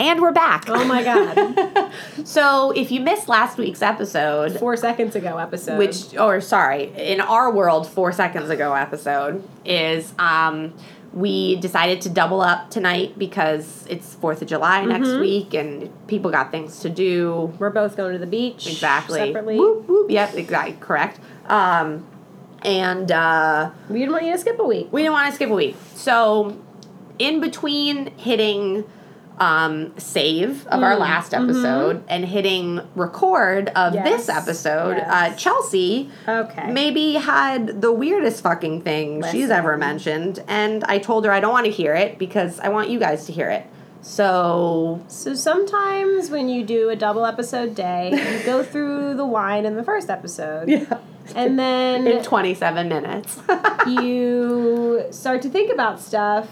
And we're back. Oh, my God. So if you missed last week's episode... 4 seconds ago episode. Which, or sorry, in our world, 4 seconds ago episode is... we decided to double up tonight because it's 4th of July next week and people got things to do. We're both going to the beach. Exactly. Separately. Whoop, whoop. Yep, exactly. Correct. And... we didn't want you to skip a week. We didn't want to skip a week. So, in between hitting save of our last episode and hitting record of this episode, Chelsea maybe had the weirdest fucking thing she's ever mentioned, and I told her I don't want to hear it because I want you guys to hear it. So sometimes when you do a double episode day, you go through the wine in the first episode. Yeah. And then... in 27 minutes. You start to think about stuff.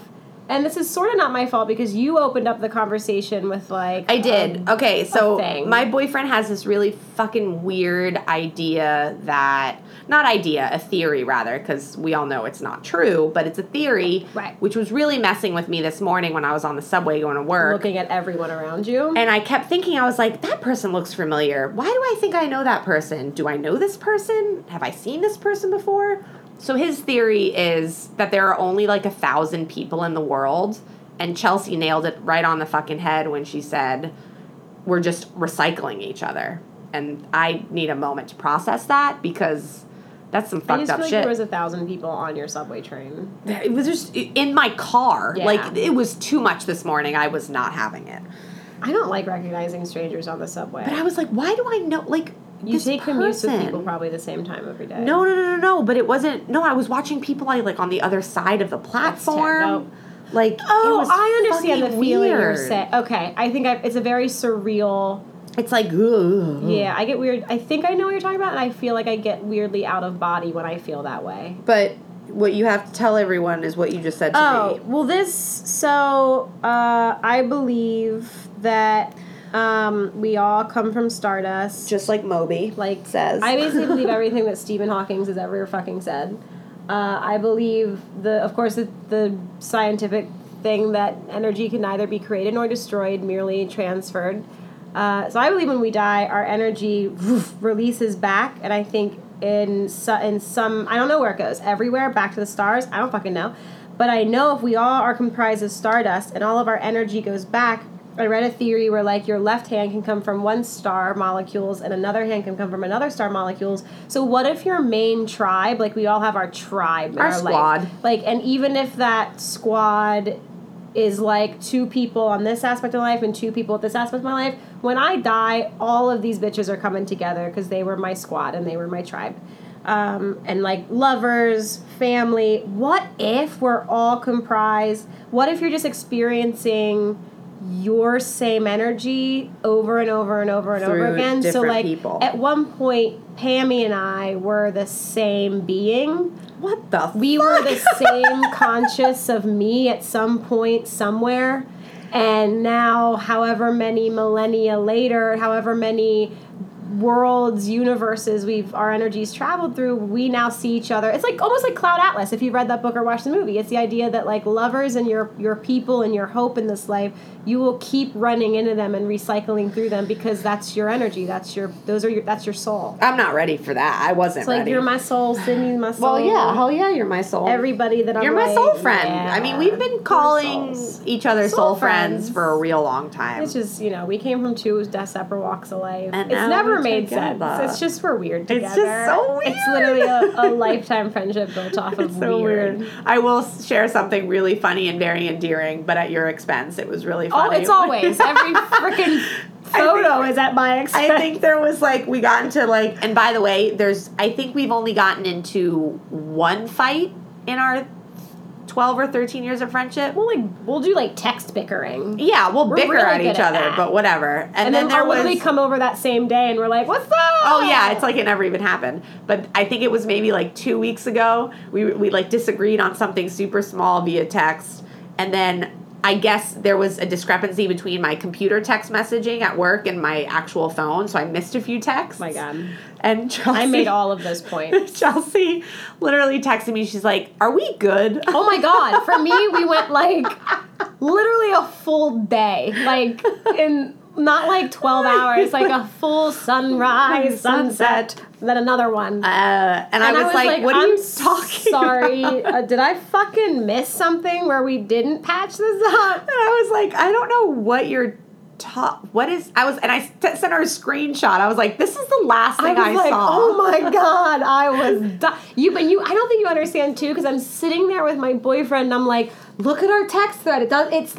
And this is sort of not my fault because you opened up the conversation with, like... I did. Okay, so my boyfriend has this really fucking weird idea that... Not idea, a theory, rather, because we all know it's not true, but it's a theory, right, which was really messing with me this morning when I was on the subway going to work. Looking at everyone around you. And I kept thinking, I was like, that person looks familiar. Why do I think I know that person? Do I know this person? Have I seen this person before? So his theory is that there are only like 1,000 people in the world, and Chelsea nailed it right on the fucking head when she said, we're just recycling each other. And I need a moment to process that because that's some fucked up shit. I just feel like there was 1,000 people on your subway train. It was just in my car. Yeah. Like, it was too much this morning. I was not having it. I don't like recognizing strangers on the subway. But I was like, why do I know, like... You take commutes with people probably the same time every day. No. But it wasn't. No, I was watching people like on the other side of the platform. Like, oh, it was I understand the feeling you're saying. Okay, I think it's a very surreal. It's like, ugh. Yeah, I get weird. I think I know what you're talking about, and I feel like I get weirdly out of body when I feel that way. But what you have to tell everyone is what you just said to me. Oh, well, I believe that. We all come from Stardust. Just like Moby says. I basically believe everything that Stephen Hawking has ever fucking said. I believe, the scientific thing that energy can neither be created nor destroyed, merely transferred. So I believe when we die, our energy releases back, and I think in some... I don't know where it goes. Everywhere, back to the stars. I don't fucking know. But I know if we all are comprised of Stardust and all of our energy goes back... I read a theory where, your left hand can come from one star molecules and another hand can come from another star molecules. So what if your main tribe, we all have our tribe in our squad. Life. And even if that squad is, 2 people on this aspect of life and 2 people at this aspect of my life, when I die, all of these bitches are coming together because they were my squad and they were my tribe. And lovers, family. What if we're all comprised? What if you're just experiencing... your same energy over and over and over and over again. So, people. At one point, Pammy and I were the same being. What the fuck? We were the same conscious of me at some point somewhere. And now, however many millennia later, however many worlds, universes our energies traveled through, we now see each other. It's almost like Cloud Atlas, if you've read that book or watched the movie. It's the idea that lovers and your people and your hope in this life, you will keep running into them and recycling through them because that's your energy. That's your soul. I'm not ready for that. I wasn't ready. You're my soul, Sydney's my soul. Well, yeah. Hell yeah, you're my soul. Everybody that I'm You're my soul friend. Yeah. I mean, we've been calling each other soul friends for a real long time. It's just, we came from two separate walks of life. And it's never made sense. It's just we're weird together. It's just so weird. It's literally a lifetime friendship built off of so weird. I will share something really funny and very endearing, but at your expense. It was really funny. Oh, it's always. Every freaking photo is at my expense. I think there was, we got into, and by the way, I think we've only gotten into one fight in our 12 or 13 years of friendship. We'll do, text bickering. Yeah, we'll bicker really at each other, but whatever. And then there was... we come over that same day, and we're like, what's up? Oh, yeah, it's it never even happened. But I think it was maybe, 2 weeks ago, we disagreed on something super small via text, and then... I guess there was a discrepancy between my computer text messaging at work and my actual phone, so I missed a few texts. My God. And Chelsea... I made all of those points. Chelsea literally texted me. She's like, are we good? Oh, my God. For me, we went literally a full day, like in not like 12 hours, like a full sunrise, sunset, then another one. And I was like, what are you talking about? Did I fucking miss something where we didn't patch this up? And I was like, I don't know what you're I sent her a screenshot. I was like, this is the last thing I saw. Oh my God, I was I don't think you understand too, because I'm sitting there with my boyfriend and I'm like, look at our text thread.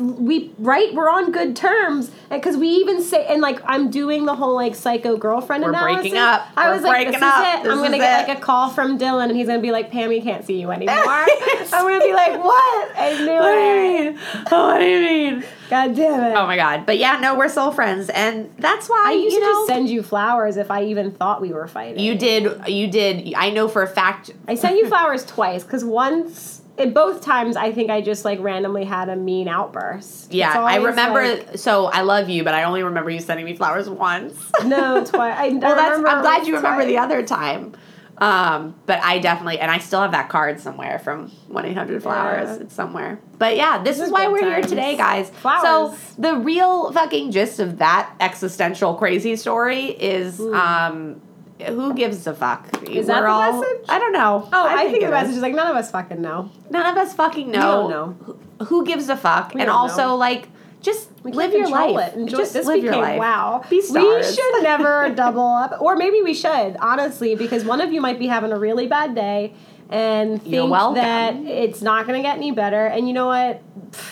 We're on good terms, because we even say, and like I'm doing the whole like psycho girlfriend analysis. We're breaking up. I was like, this is it. I'm gonna get like a call from Dylan and he's gonna be like, Pam, you can't see you anymore. I'm gonna be like, what? I knew it. What do you mean? God damn it. Oh my God. But yeah, no, we're soul friends. And that's why I used to just send you flowers if I even thought we were fighting. You did. I know for a fact. I sent you flowers twice, because once, both times, I think I just like randomly had a mean outburst. Yeah, I remember. I love you, but I only remember you sending me flowers once. No, twice. I'm glad you remember the other time. But I definitely, and I still have that card somewhere from 1-800-Flowers. Yeah. It's somewhere. But yeah, this is why we're here today, guys. Flowers. So the real fucking gist of that existential crazy story is, who gives a fuck? Is that the message? I don't know. Oh, I think the message is like, none of us fucking know. None of us fucking know. We don't know. Who gives a fuck? And also, like, just live your life. Just live your life. Wow. Be stars. We should never double up. Or maybe we should, honestly, because one of you might be having a really bad day and think that it's not going to get any better. And you know what?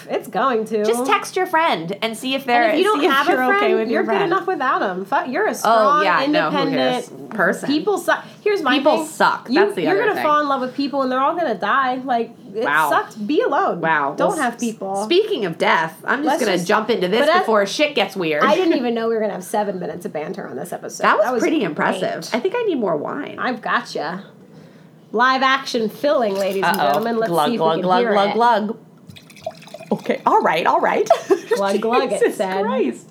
It's going to. Just text your friend and see if they're okay. If you don't have a friend, okay with you're friend. Good enough without them. You're a strong, independent person. People suck. Here's my thing. People suck. That's the other thing. You're going to fall in love with people and they're all going to die. Like, it sucks. Be alone. Wow. Don't have people. Speaking of death, I'm just going to jump into this before shit gets weird. I didn't even know we were going to have 7 minutes of banter on this episode. That was pretty impressive. I think I need more wine. I've gotcha. Live action filling, ladies and gentlemen. Let's see if we can hear it. Glug. Okay. All right. Glug, it said. Christ.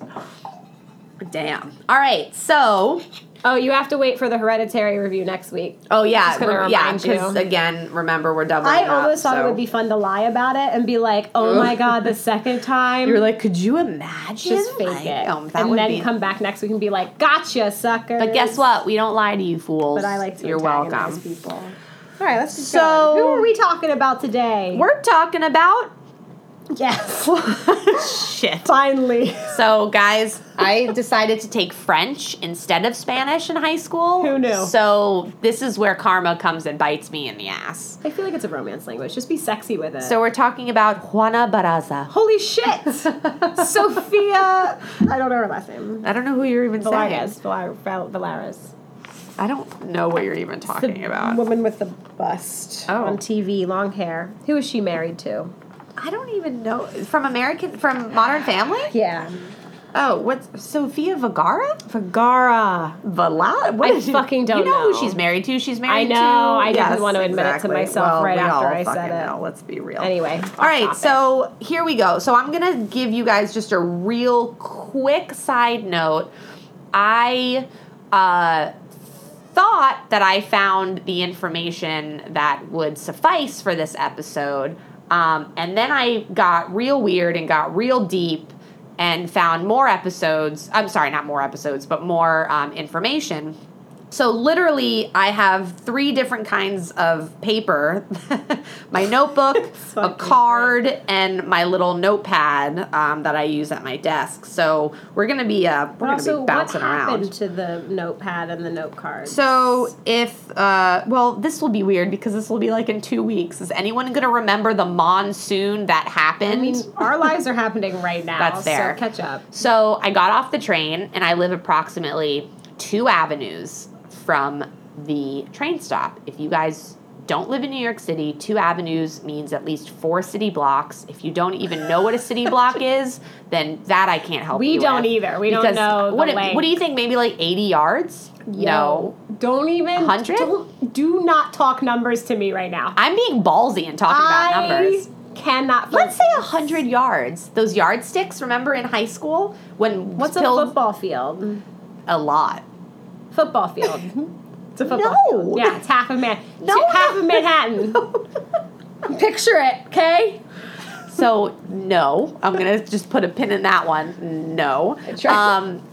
Damn. All right. So. Oh, you have to wait for the Hereditary review next week. Oh, yeah. Because, again, remember, we're doubling up. I almost thought it would be fun to lie about it and be like, oh, my God, the second time. You're like, could you imagine? Just fake it. And then come back next week and be like, gotcha, sucker. But guess what? We don't lie to you fools. But I like to antagonize people. All right, let's just go. Who are we talking about today? We're talking about... Yes. Shit. Finally. So, guys, I decided to take French instead of Spanish in high school. Who knew? So, this is where karma comes and bites me in the ass. I feel like it's a romance language. Just be sexy with it. So, we're talking about Juana Barraza. Holy shit! Sophia... I don't know her last name. I don't know who you're even saying. Valaris. I don't know what you're even talking about. Woman with the bust on TV, long hair. Who is she married to? I don't even know. From Modern Family? Yeah. Oh, what's Sofia Vergara? I don't know who she's married to. She's married to. I know. I didn't want to admit it to myself after I said it. Know. Let's be real. Anyway. All right. So here we go. So I'm going to give you guys just a real quick side note. I thought that I found the information that would suffice for this episode. And then I got real weird and got real deep and found more episodes. I'm sorry, not more episodes, but more information. So literally I have 3 different kinds of paper, my notebook, a card, and my little notepad that I use at my desk. So we're going to be bouncing around. What happened to the notepad and the note card? So if, this will be weird because this will be like in 2 weeks. Is anyone going to remember the monsoon that happened? I mean, our lives are happening right now. That's fair. So catch up. So I got off the train and I live approximately 2 avenues from the train stop. If you guys don't live in New York City, 2 avenues means at least 4 city blocks. If you don't even know what a city block is, then that I can't help you with. We don't either. We don't know the length. What do you think? Maybe like 80 yards? No. Don't even. 100? Do not talk numbers to me right now. I'm being ballsy and talking about numbers. Cannot. Let's say 100 yards. Those yardsticks, remember in high school? What's a football field? A lot. Football field. It's a football field. Yeah, it's half of Manhattan. Picture it, okay? So, no. I'm going to just put a pin in that one. No.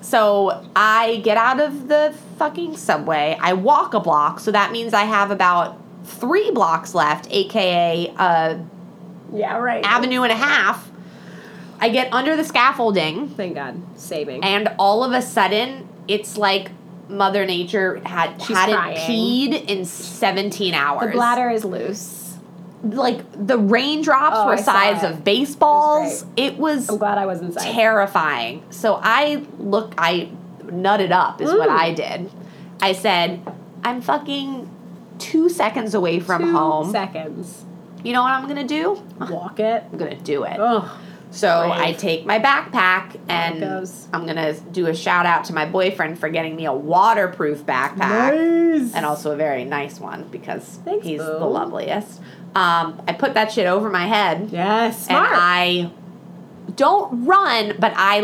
So, I get out of the fucking subway. I walk a block. So, that means I have about 3 blocks left, a.k.a. Avenue and a half. I get under the scaffolding. Thank God. Saving. And all of a sudden, it's like... Mother Nature hadn't peed in 17 hours. The bladder is loose. Like, the raindrops were size of baseballs. It was I'm glad I wasn't inside. Terrifying. So I nutted up is what I did. I said, I'm fucking 2 seconds away from home. 2 seconds. You know what I'm going to do? Walk it. I'm going to do it. Ugh. So I take my backpack, and I'm going to do a shout-out to my boyfriend for getting me a waterproof backpack. Nice. And also a very nice one, because he's the loveliest. I put that shit over my head. Yes, smart. And I don't run, but you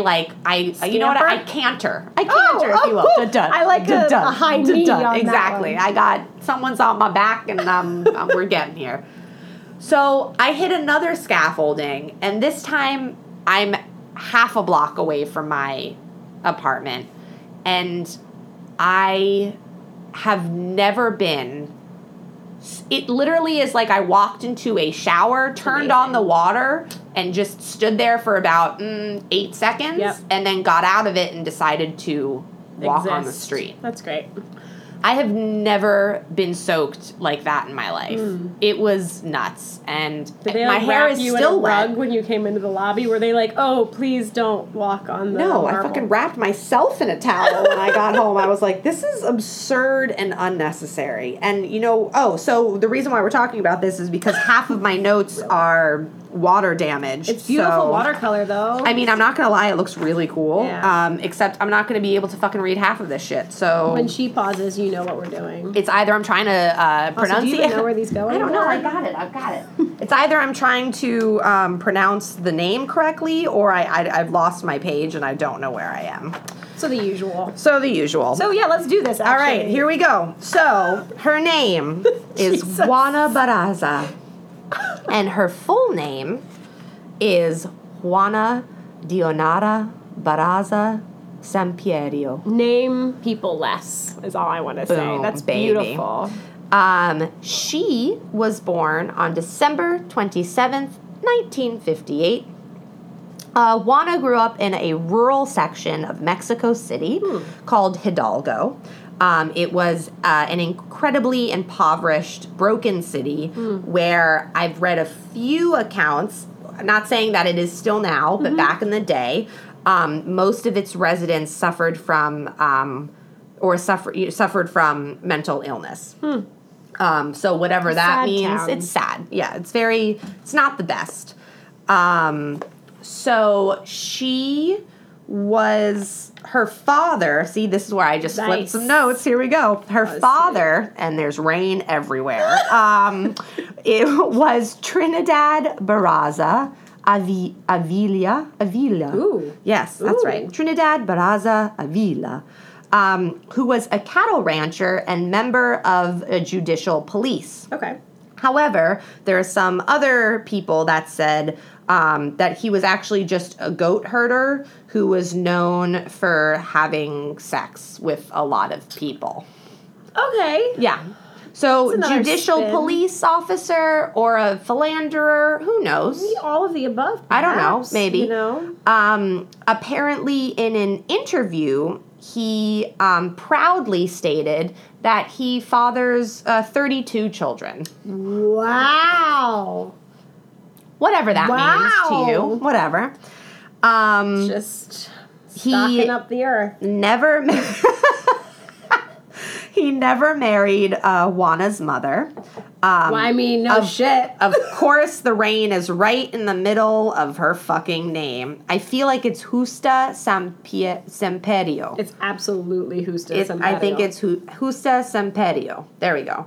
know what? I canter. I canter, if you will. Cool. Dun-dun. I like a high knee on exactly. That one. Someone's on my back, and we're getting here. So I hit another scaffolding, and this time I'm half a block away from my apartment, and I have never been... It literally is like I walked into a shower, turned on the water, and just stood there for about 8 seconds, and then got out of it and decided to walk on the street. That's great. I have never been soaked like that in my life. Mm. It was nuts, and my hair is still wet. When you came into the lobby, were they like, "Oh, please don't walk on the"? No, marble. I fucking wrapped myself in a towel when I got home. I was like, "This is absurd and unnecessary." And so the reason why we're talking about this is because half of my notes are water damage. It's beautiful watercolor, though. I mean, I'm not gonna lie, it looks really cool. Yeah. Except I'm not gonna be able to fucking read half of this shit. So when she pauses, you know what we're doing. It's either I'm trying to pronounce. Do you even know where these go? I don't know. I've got it. It's either I'm trying to pronounce the name correctly, or I've lost my page and I don't know where I am. So the usual. So yeah, let's do this. Actually. All right, here we go. So her name is Juana Barraza. And her full name is Juana Dayanara Barraza Samperio. Name people less is all I want to say. That's baby. Beautiful. She was born on December 27th, 1958. Juana grew up in a rural section of Mexico City called Hidalgo. It was an incredibly impoverished, broken city where I've read a few accounts, not saying that it is still now, but back in the day, most of its residents suffered from mental illness. Hmm. So whatever that means, it's sad. Yeah, it's not the best. So she... was her father. See, this is where I just flipped some notes. Here we go. Her father, and there's rain everywhere, it was Trinidad Barraza Avila. Ooh. Yes, that's right. Trinidad Barraza Avila, who was a cattle rancher and member of a judicial police. Okay. However, there are some other people that said... that he was actually just a goat herder who was known for having sex with a lot of people. Okay. Yeah. So judicial police officer or a philanderer, who knows? Maybe all of the above. Perhaps, I don't know. Maybe. Apparently in an interview, he proudly stated that he fathers 32 children. Wow. Whatever that means to you. Whatever. Just stocking up the earth. He never married Juana's mother. Of course, the rain is right in the middle of her fucking name. I feel like it's Justa Semperio. It's absolutely Justa Semperio. I think it's Justa Semperio. There we go.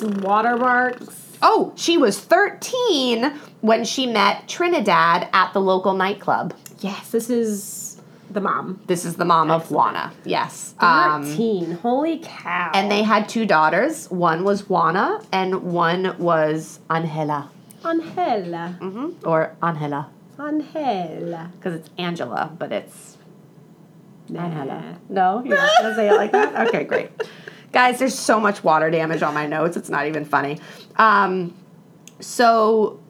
Some watermarks. Oh, she was 13 when she met Trinidad at the local nightclub. Yes, this is the mom. This is the mom of Juana. Yes. 13. Holy cow. And they had two daughters. One was Juana and one was Angela. Angela. Mm-hmm. Or Angela. Angela. Because it's Angela, but it's Angela. No? You're not going to say it like that? Okay, great. Guys, there's so much water damage on my notes. It's not even funny. So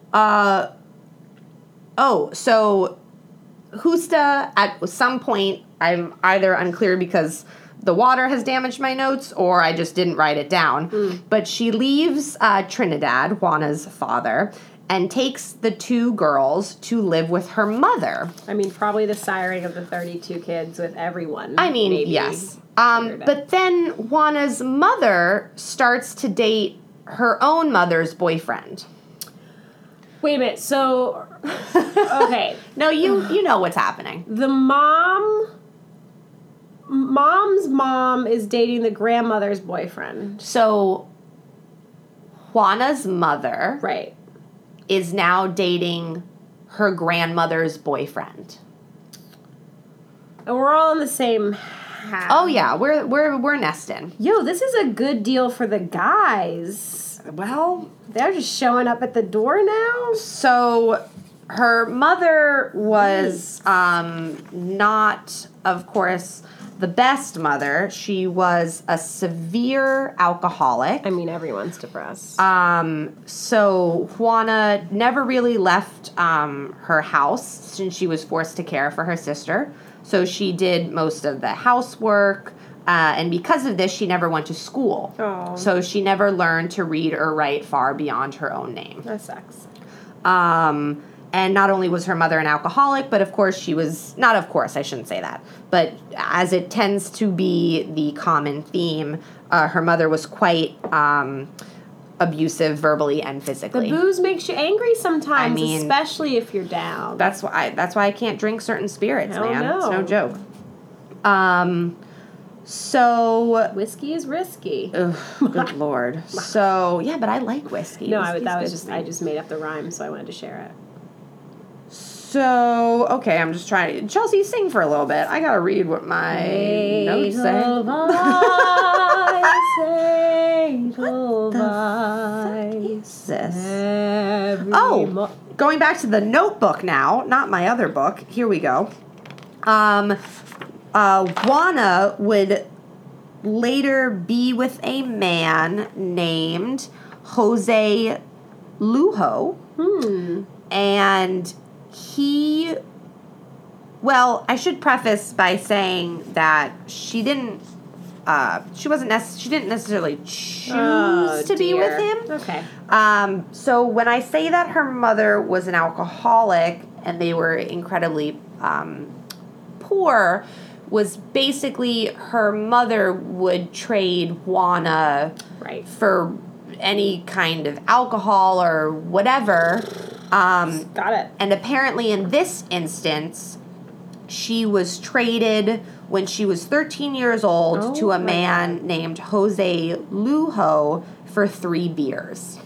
Justa, at some point, I'm either unclear because the water has damaged my notes or I just didn't write it down. Mm. But she leaves Trinidad, Juana's father, and takes the two girls to live with her mother. I mean, probably the siring of the 32 kids with everyone. I mean, maybe. Yes. But then Juana's mother starts to date her own mother's boyfriend. Wait a minute, so... Okay. No, you know what's happening. The mom's mom is dating the grandmother's boyfriend. So, Juana's mother... Right. ...is now dating her grandmother's boyfriend. And we're all in the same house. Oh, yeah, we're nesting. Yo, this is a good deal for the guys. Well, they're just showing up at the door now. So her mother was not, of course, the best mother. She was a severe alcoholic. I mean, everyone's depressed. So Juana never really left her house since she was forced to care for her sister. So she did most of the housework. And because of this, she never went to school. Aww. So she never learned to read or write far beyond her own name. That sucks. And not only was her mother an alcoholic, but of course she was... Not of course, I shouldn't say that. But as it tends to be the common theme, her mother was quite... abusive verbally and physically. The booze makes you angry sometimes, I mean, especially if you're down. That's why I can't drink certain spirits, hell man. No. It's no joke. So... Whiskey is risky. Ugh, good lord. So, yeah, but I like whiskey. No, I just made up the rhyme, so I wanted to share it. So, okay, I'm just trying... Chelsea, sing for a little bit. I gotta read what my notes say. What the fuck is this? Going back to the notebook now, not my other book. Here we go. Juana would later be with a man named Jose Lujo. Hmm. And he... Well, I should preface by saying that she didn't... she didn't necessarily choose to be with him. Okay. So when I say that her mother was an alcoholic and they were incredibly poor... was basically her mother would trade Juana for any kind of alcohol or whatever. Got it. And apparently in this instance, she was traded when she was 13 years old to a man named Jose Lujo for 3 beers.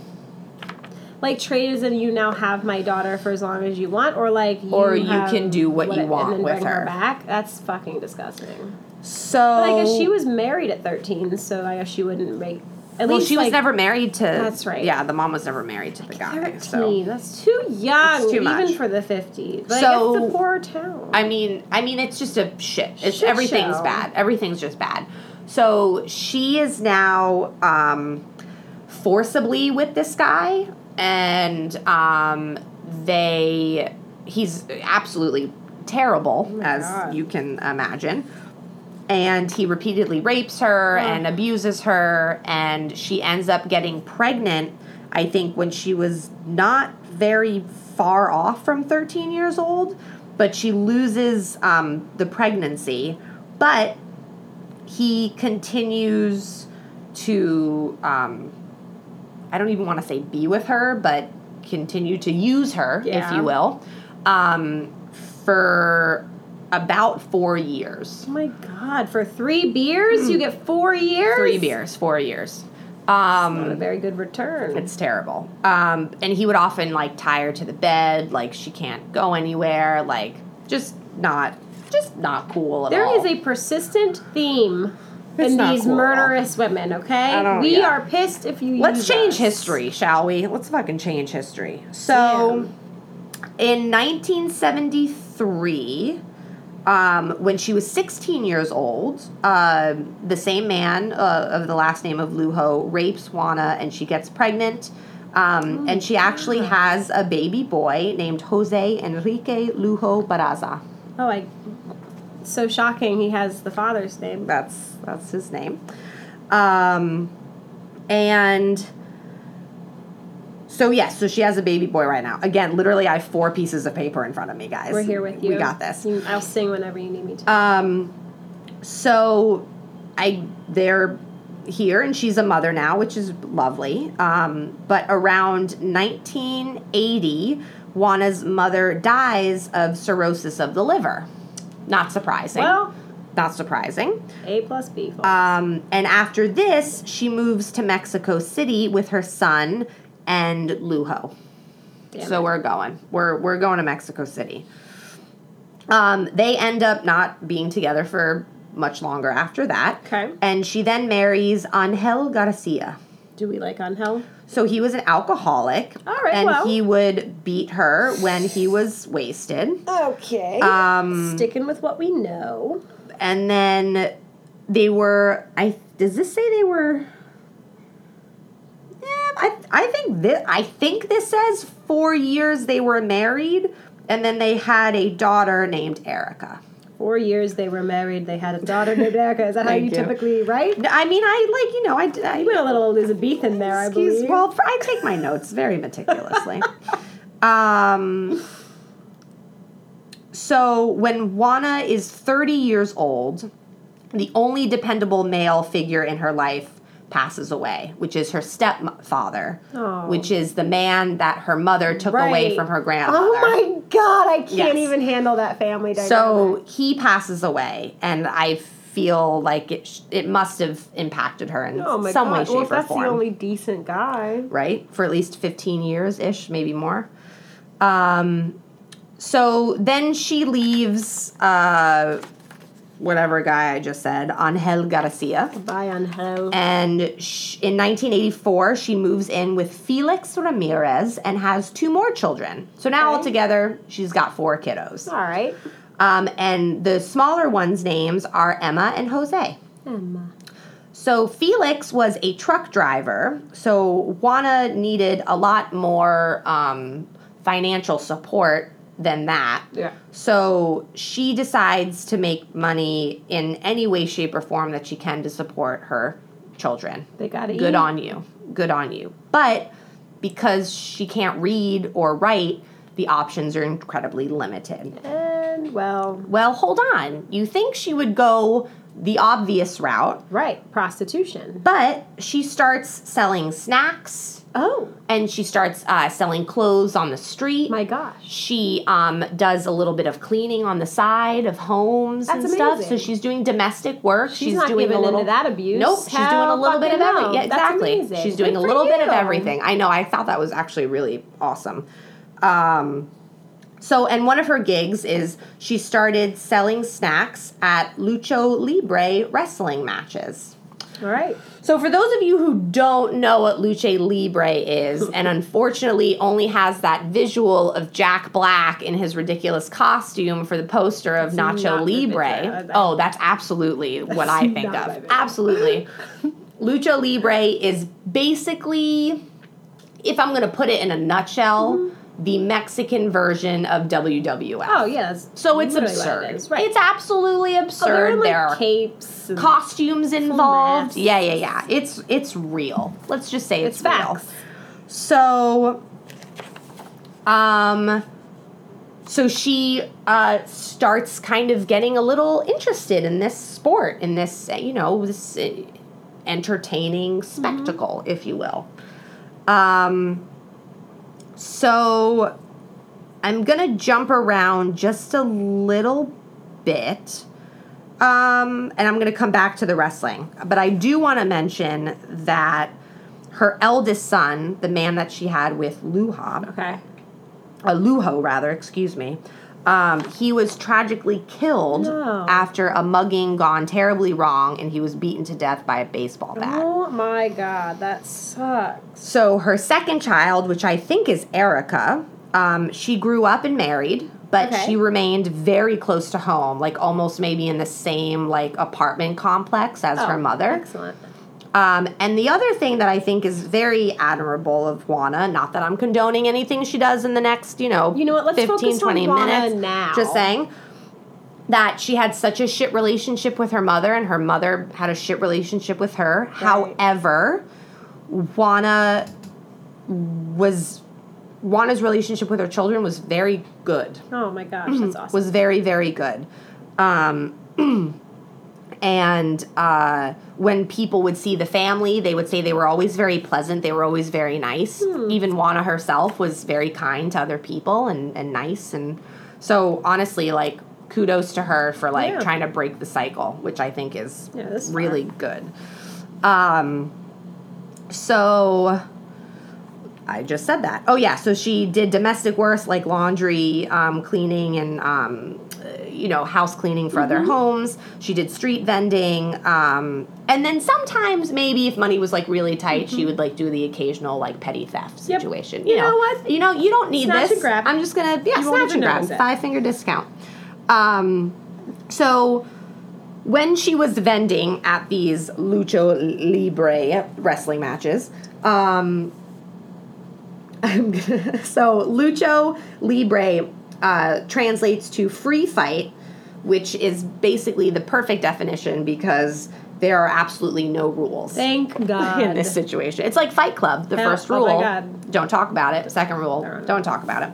Like, trade as in you now have my daughter for as long as you want, or like you can do what you want and then with bring her back. That's fucking disgusting. So, but I guess she was married at 13. So I guess she wouldn't make. At least she was never married to. That's right. Yeah, the mom was never married to the guy. 13. So that's too young, it's too much. Even for the '50s. Like, so it's a poor town. I mean, it's just a shit. It's shit everything's show. Bad. Everything's just bad. So she is now forcibly with this guy. And he's absolutely terrible, you can imagine. And he repeatedly rapes her and abuses her, and she ends up getting pregnant, I think, when she was not very far off from 13 years old, but she loses the pregnancy. But he continues to... I don't even want to say be with her, but continue to use her, if you will, for about 4 years. Oh, my God. For 3 beers, you get 4 years? 3 beers, 4 years. It's not a very good return. It's terrible. And he would often, like, tie her to the bed, like, she can't go anywhere, like, just not... just not cool at all. There is a persistent theme in these murderous women, okay? We are pissed if you use us. Let's change history, shall we? Let's fucking change history. So, in 1973... when she was 16 years old, the same man of the last name of Lujo rapes Juana, and she gets pregnant, and she actually has a baby boy named Jose Enrique Lujo Barraza. Oh, so shocking! He has the father's name. That's his name, and. So, yes, so she has a baby boy right now. Again, literally, I have 4 pieces of paper in front of me, guys. We're here with you. We got this. I'll sing whenever you need me to. They're here, and she's a mother now, which is lovely. But around 1980, Juana's mother dies of cirrhosis of the liver. Not surprising. Well... Not surprising. A plus B. And after this, she moves to Mexico City with her son... and Lujo. So we're going to Mexico City. They end up not being together for much longer after that. Okay. And she then marries Angel Garcia. Do we like Angel? So he was an alcoholic. All right, and he would beat her when he was wasted. Okay. Sticking with what we know. And then they were... Does this say they were... I think this says 4 years they were married, and then they had a daughter named Erica. 4 years they were married. They had a daughter named Erica. Is that how you typically write? I mean, I put a little Elizabethan there. I believe. Well, I take my notes very meticulously. So when Juana is 30 years old, the only dependable male figure in her life passes away, which is her stepfather, which is the man that her mother took away from her grandmother. Oh my God, I can't even handle that family dynamic. So he passes away, and I feel like it must have impacted her in some way, shape, or form. Well, that's the only decent guy. Right? For at least 15 years-ish, maybe more. So then she leaves... whatever guy I just said, Angel Garcia. Bye, Angel. And in 1984, she moves in with Felix Ramirez and has 2 more children. So now altogether, she's got 4 kiddos. All right. And the smaller ones' names are Emma and Jose. Emma. So Felix was a truck driver. So Juana needed a lot more financial support than that. Yeah. So she decides to make money in any way, shape, or form that she can to support her children. They gotta eat. Good on you. Good on you. But because she can't read or write, the options are incredibly limited. And, well, hold on. You think she would go the obvious route. Right. Prostitution. But she starts selling snacks. Oh. And she starts selling clothes on the street. My gosh. She does a little bit of cleaning on the side of homes stuff. So she's doing domestic work. She's not doing into that abuse. Nope. She's doing a little bit of everything. Yeah, exactly. That's amazing. She's doing a little bit of everything. I know. I thought that was actually really awesome. So, and one of her gigs is she started selling snacks at Lucha Libre wrestling matches. All right. So for those of you who don't know what Lucha Libre is, and unfortunately only has that visual of Jack Black in his ridiculous costume for the poster of Nacho Libre. Oh, that's absolutely what I think of. Absolutely. Lucha Libre is basically, if I'm going to put it in a nutshell... Mm-hmm. The Mexican version of WWF. Oh, yes. So it's absurd. It is, right. It's absolutely absurd. Oh, there are capes. Costumes involved. Yeah. It's real. Let's just say it's real. Facts. So, she starts kind of getting a little interested in this sport, in this, this entertaining spectacle, if you will. So, I'm going to jump around just a little bit, and I'm going to come back to the wrestling. But I do want to mention that her eldest son, the man that she had with Lujo, Lujo, He was tragically killed after a mugging gone terribly wrong, and he was beaten to death by a baseball bat. Oh, my God. That sucks. So her second child, which I think is Erica, she grew up and married, but she remained very close to home, like almost maybe in the same like apartment complex as her mother. Excellent. And the other thing that I think is very admirable of Juana, not that I'm condoning anything she does in the next, you know what, let's 15, 20 minutes, now. Just saying that she had such a shit relationship with her mother and her mother had a shit relationship with her. Right. However, Juana's relationship with her children was very good. Oh, my gosh, that's awesome. Was very, very good. And when people would see the family, they would say they were always very pleasant. They were always very nice. Even Juana herself was very kind to other people and nice. And so, honestly, like, kudos to her for, like, trying to break the cycle, which I think is really good. So, I just said that. Oh, yeah. So, she did domestic work, like laundry, cleaning, and house cleaning for other homes. She did street vending. And then sometimes maybe if money was, like, really tight, she would, like, do the occasional, like, petty theft situation. You know what? You know, you don't need snatch this. Grab. I'm just going to, snatch and grab. Five-finger discount. So when she was vending at these Lucha Libre wrestling matches, so Lucha Libre translates to free fight, which is basically the perfect definition because there are absolutely no rules. Thank God. In this situation. It's like Fight Club. The first rule, oh my God, don't talk about it. Second rule, don't talk about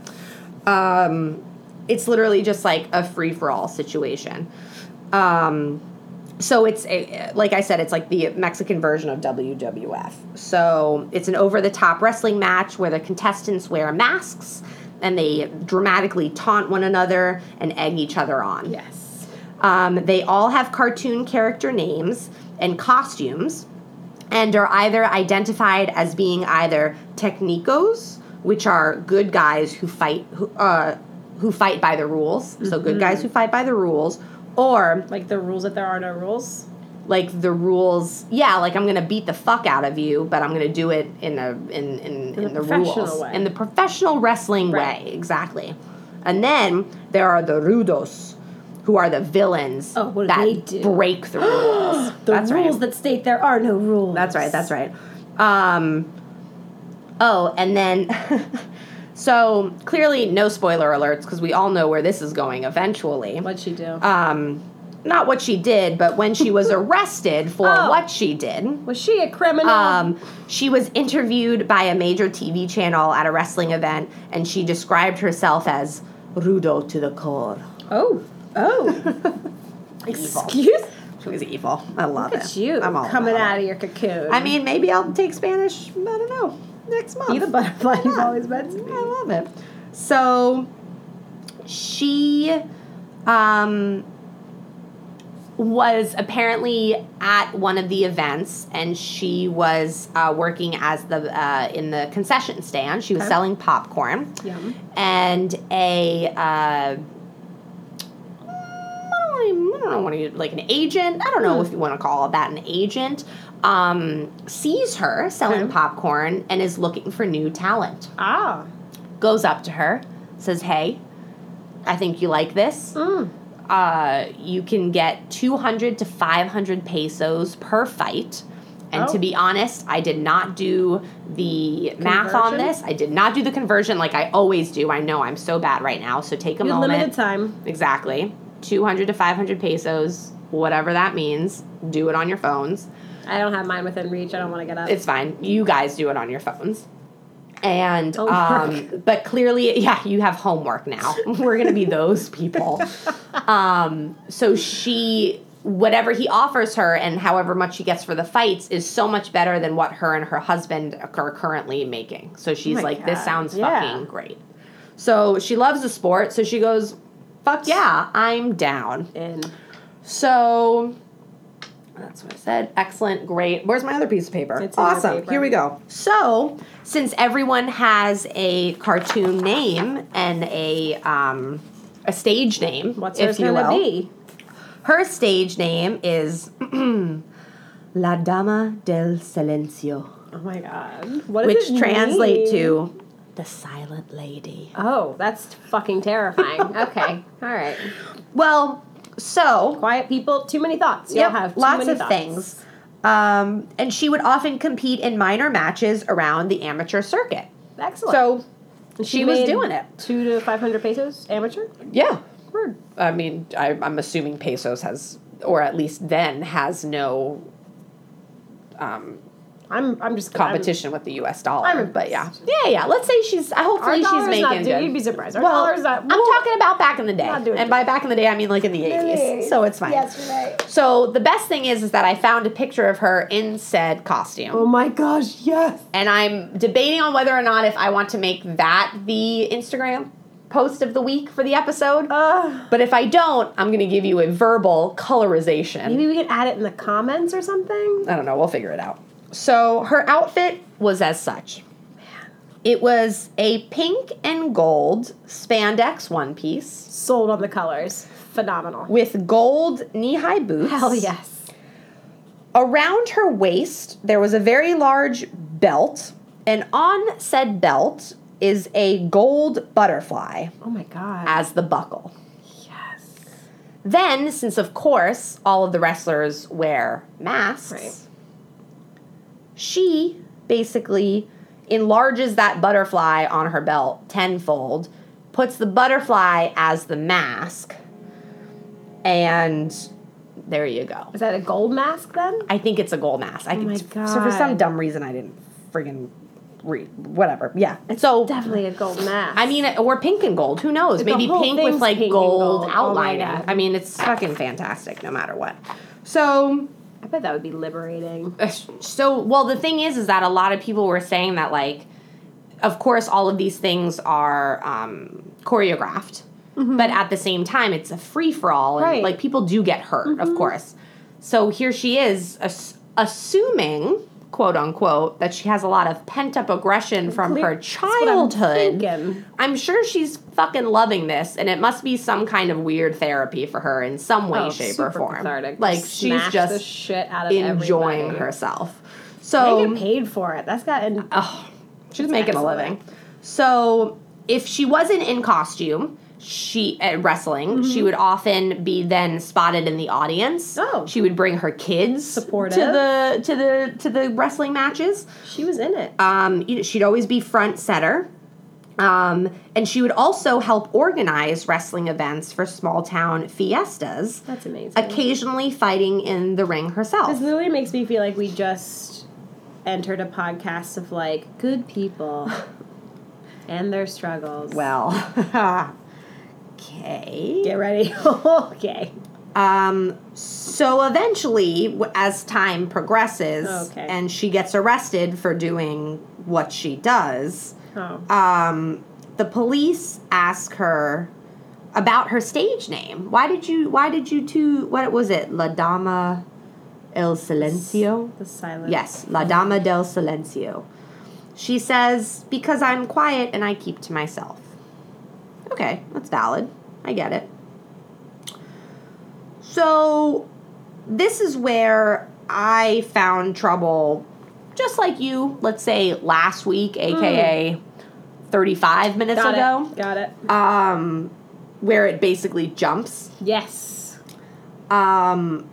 it. It's literally just like a free-for-all situation. So it's, like I said, it's like the Mexican version of WWF. So it's an over-the-top wrestling match where the contestants wear masks and they dramatically taunt one another and egg each other on. Yes. They all have cartoon character names and costumes and are either identified as being either Technicos, which are good guys who fight by the rules. So good guys who fight by the rules. Or like the rules that there are no rules? Like the rules, like I'm going to beat the fuck out of you, but I'm going to do it in the rules. Way. In the professional wrestling way, exactly. And then there are the rudos, who are the villains that break the rules. That state there are no rules. That's right. And then... So, clearly, no spoiler alerts, because we all know where this is going eventually. What'd she do? Not what she did, but when she was arrested for what she did. Was she a criminal? She was interviewed by a major TV channel at a wrestling event, and she described herself as rudo to the core. Oh. Excuse? She was evil. I love Look at you. I'm all coming out of your cocoon. I mean, maybe I'll take Spanish. I don't know. Next month. Be the butterfly you've always meant to be. I love it. So, she was apparently at one of the events, and she was working as in the concession stand. She was selling popcorn. Yum. And an agent. I don't know if you want to call that an agent. Sees her selling popcorn and is looking for new talent. Goes up to her, says, "Hey, I think you like this. You can get 200 to 500 pesos per fight. And to be honest, I did not do the math on this. I did not do the conversion like I always do. I know I'm so bad right now, so take a moment. Limited time. Exactly. 200 to 500 pesos, whatever that means. Do it on your phones. I don't have mine within reach. I don't want to get up. It's fine. You guys do it on your phones. And, but clearly, you have homework now. We're going to be those people. So she, whatever he offers her and however much she gets for the fights is so much better than what her and her husband are currently making. So she's God. This sounds fucking great. So she loves the sport. So she goes, fuck yeah, I'm down. And so... That's what I said. Excellent. Great. Where's my other piece of paper? It's awesome. Paper. Here we go. So, since everyone has a cartoon name and a a stage name. What's hers gonna be? Her stage name is La Dama del Silencio. Oh my God! What does it mean? Which translates to the Silent Lady. Oh, that's fucking terrifying. Okay, all right. Well, so quiet people, too many thoughts. You'll have too lots many of thoughts. Things. And she would often compete in minor matches around the amateur circuit. Excellent. So she was doing it. 200 to 500 pesos amateur? Yeah. Word. I mean, I'm assuming pesos has, or at least then has no I'm just competition with the US dollar. But yeah. Yeah, yeah. Let's say she's hopefully she's making not, good. You'd be surprised. Our dollar's not, well, I'm talking about back in the day. Not doing and good. By back in the day I mean like in the 80s. So it's fine. Yes, right. So the best thing is that I found a picture of her in said costume. Oh my gosh, yes. And I'm debating on whether or not if I want to make that the Instagram post of the week for the episode. But if I don't, I'm going to give you a verbal colorization. Maybe we could add it in the comments or something. I don't know. We'll figure it out. So her outfit was as such. It was a pink and gold spandex one piece. Sold on the colors. Phenomenal. With gold knee-high boots. Hell yes. Around her waist, there was a very large belt. And on said belt is a gold butterfly. Oh, my God. As the buckle. Yes. Then, since, of course, all of the wrestlers wear masks, right, she basically enlarges that butterfly on her belt tenfold, puts the butterfly as the mask, and there you go. Is that a gold mask, then? I think it's a gold mask. Oh, my God. So for some dumb reason, I didn't friggin' read. Whatever, yeah. It's so definitely a gold mask. I mean, or pink and gold. Who knows? Maybe pink with, like, gold outlining. Oh, I mean, it's fucking fantastic no matter what. So I bet that would be liberating. So, well, the thing is that a lot of people were saying that, like, of course, all of these things are choreographed. Mm-hmm. But at the same time, it's a free-for-all. And, right, like, people do get hurt, mm-hmm, of course. So here she is, assuming, quote unquote, that she has a lot of pent up aggression from her childhood. I'm sure she's fucking loving this, and it must be some kind of weird therapy for her in some way, shape, or form. Cathartic. Like she's just the shit out of enjoying everybody. Herself. So they get paid for it. That's got she's making a living. So if she wasn't in costume, she at wrestling, mm-hmm, she would often be then spotted in the audience. Oh, she would bring her kids to the wrestling matches. She was in it. She'd always be front setter, and she would also help organize wrestling events for small town fiestas. That's amazing. Occasionally fighting in the ring herself. This literally makes me feel like we just entered a podcast of like good people and their struggles. Well. Okay. Get ready. Okay. So eventually, as time progresses, and she gets arrested for doing what she does, the police ask her about her stage name. Why did you two? What was it? La Dama El Silencio? The silence. Yes, La Dama del Silencio. She says, because I'm quiet and I keep to myself. Okay, that's valid. I get it. So, this is where I found trouble, just like you, let's say last week, aka 35 minutes ago. Got it. Where it basically jumps. Yes. I'm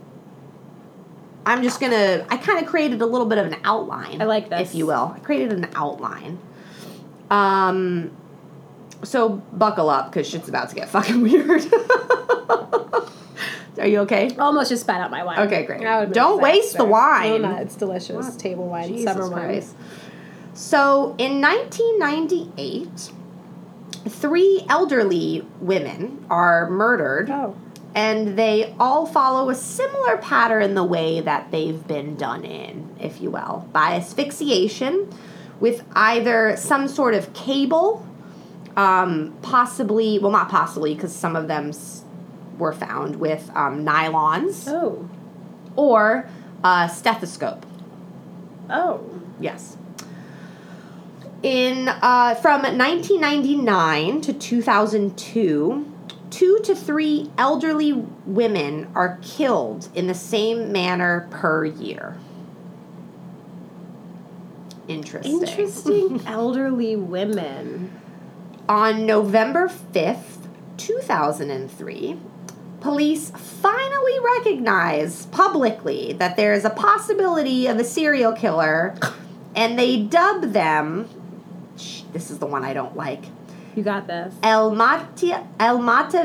just going to, I kind of created a little bit of an outline. I like this. If you will. I created an outline. So, buckle up, because shit's about to get fucking weird. Are you okay? Almost just spat out my wine. Okay, great. Don't waste the wine. No, it's delicious. What? Table wine, Jesus summer Christ. Wine. So, in 1998, 3 elderly women are murdered, and they all follow a similar pattern in the way that they've been done in, if you will, by asphyxiation with either some sort of cable. Possibly, well, not possibly, because some of them were found with nylons. Oh. Or a stethoscope. Oh. Yes. From 1999 to 2002, 2 to 3 elderly women are killed in the same manner per year. Interesting. Elderly women. On November 5th, 2003, police finally recognize publicly that there is a possibility of a serial killer, and they dub them, this is the one I don't like. You got this. I fucked it up.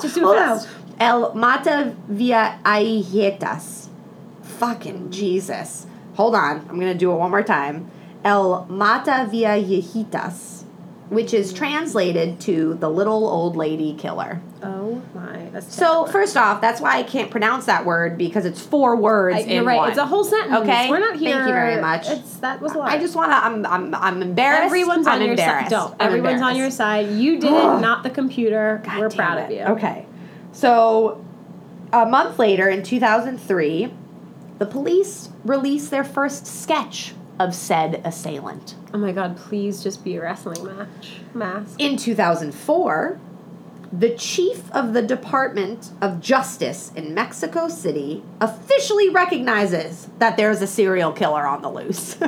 Just do it fast. El Mataviejitas. Fucking Jesus. Hold on. I'm going to do it one more time. El Mataviejitas, which is translated to the little old lady killer. Oh, my. That's terrible. So, first off, that's why I can't pronounce that word, because it's 4 words in one. You're right. It's a whole sentence. Okay? We're not here. Thank you very much. That was a lot. I just want to... I'm embarrassed. Everyone's on your side. You did it, not the computer. God, we're proud of you. Okay. So, a month later, in 2003, the police released their first sketch of said assailant. Oh my God, please just be a wrestling mask. In 2004, the chief of the Department of Justice in Mexico City officially recognizes that there's a serial killer on the loose.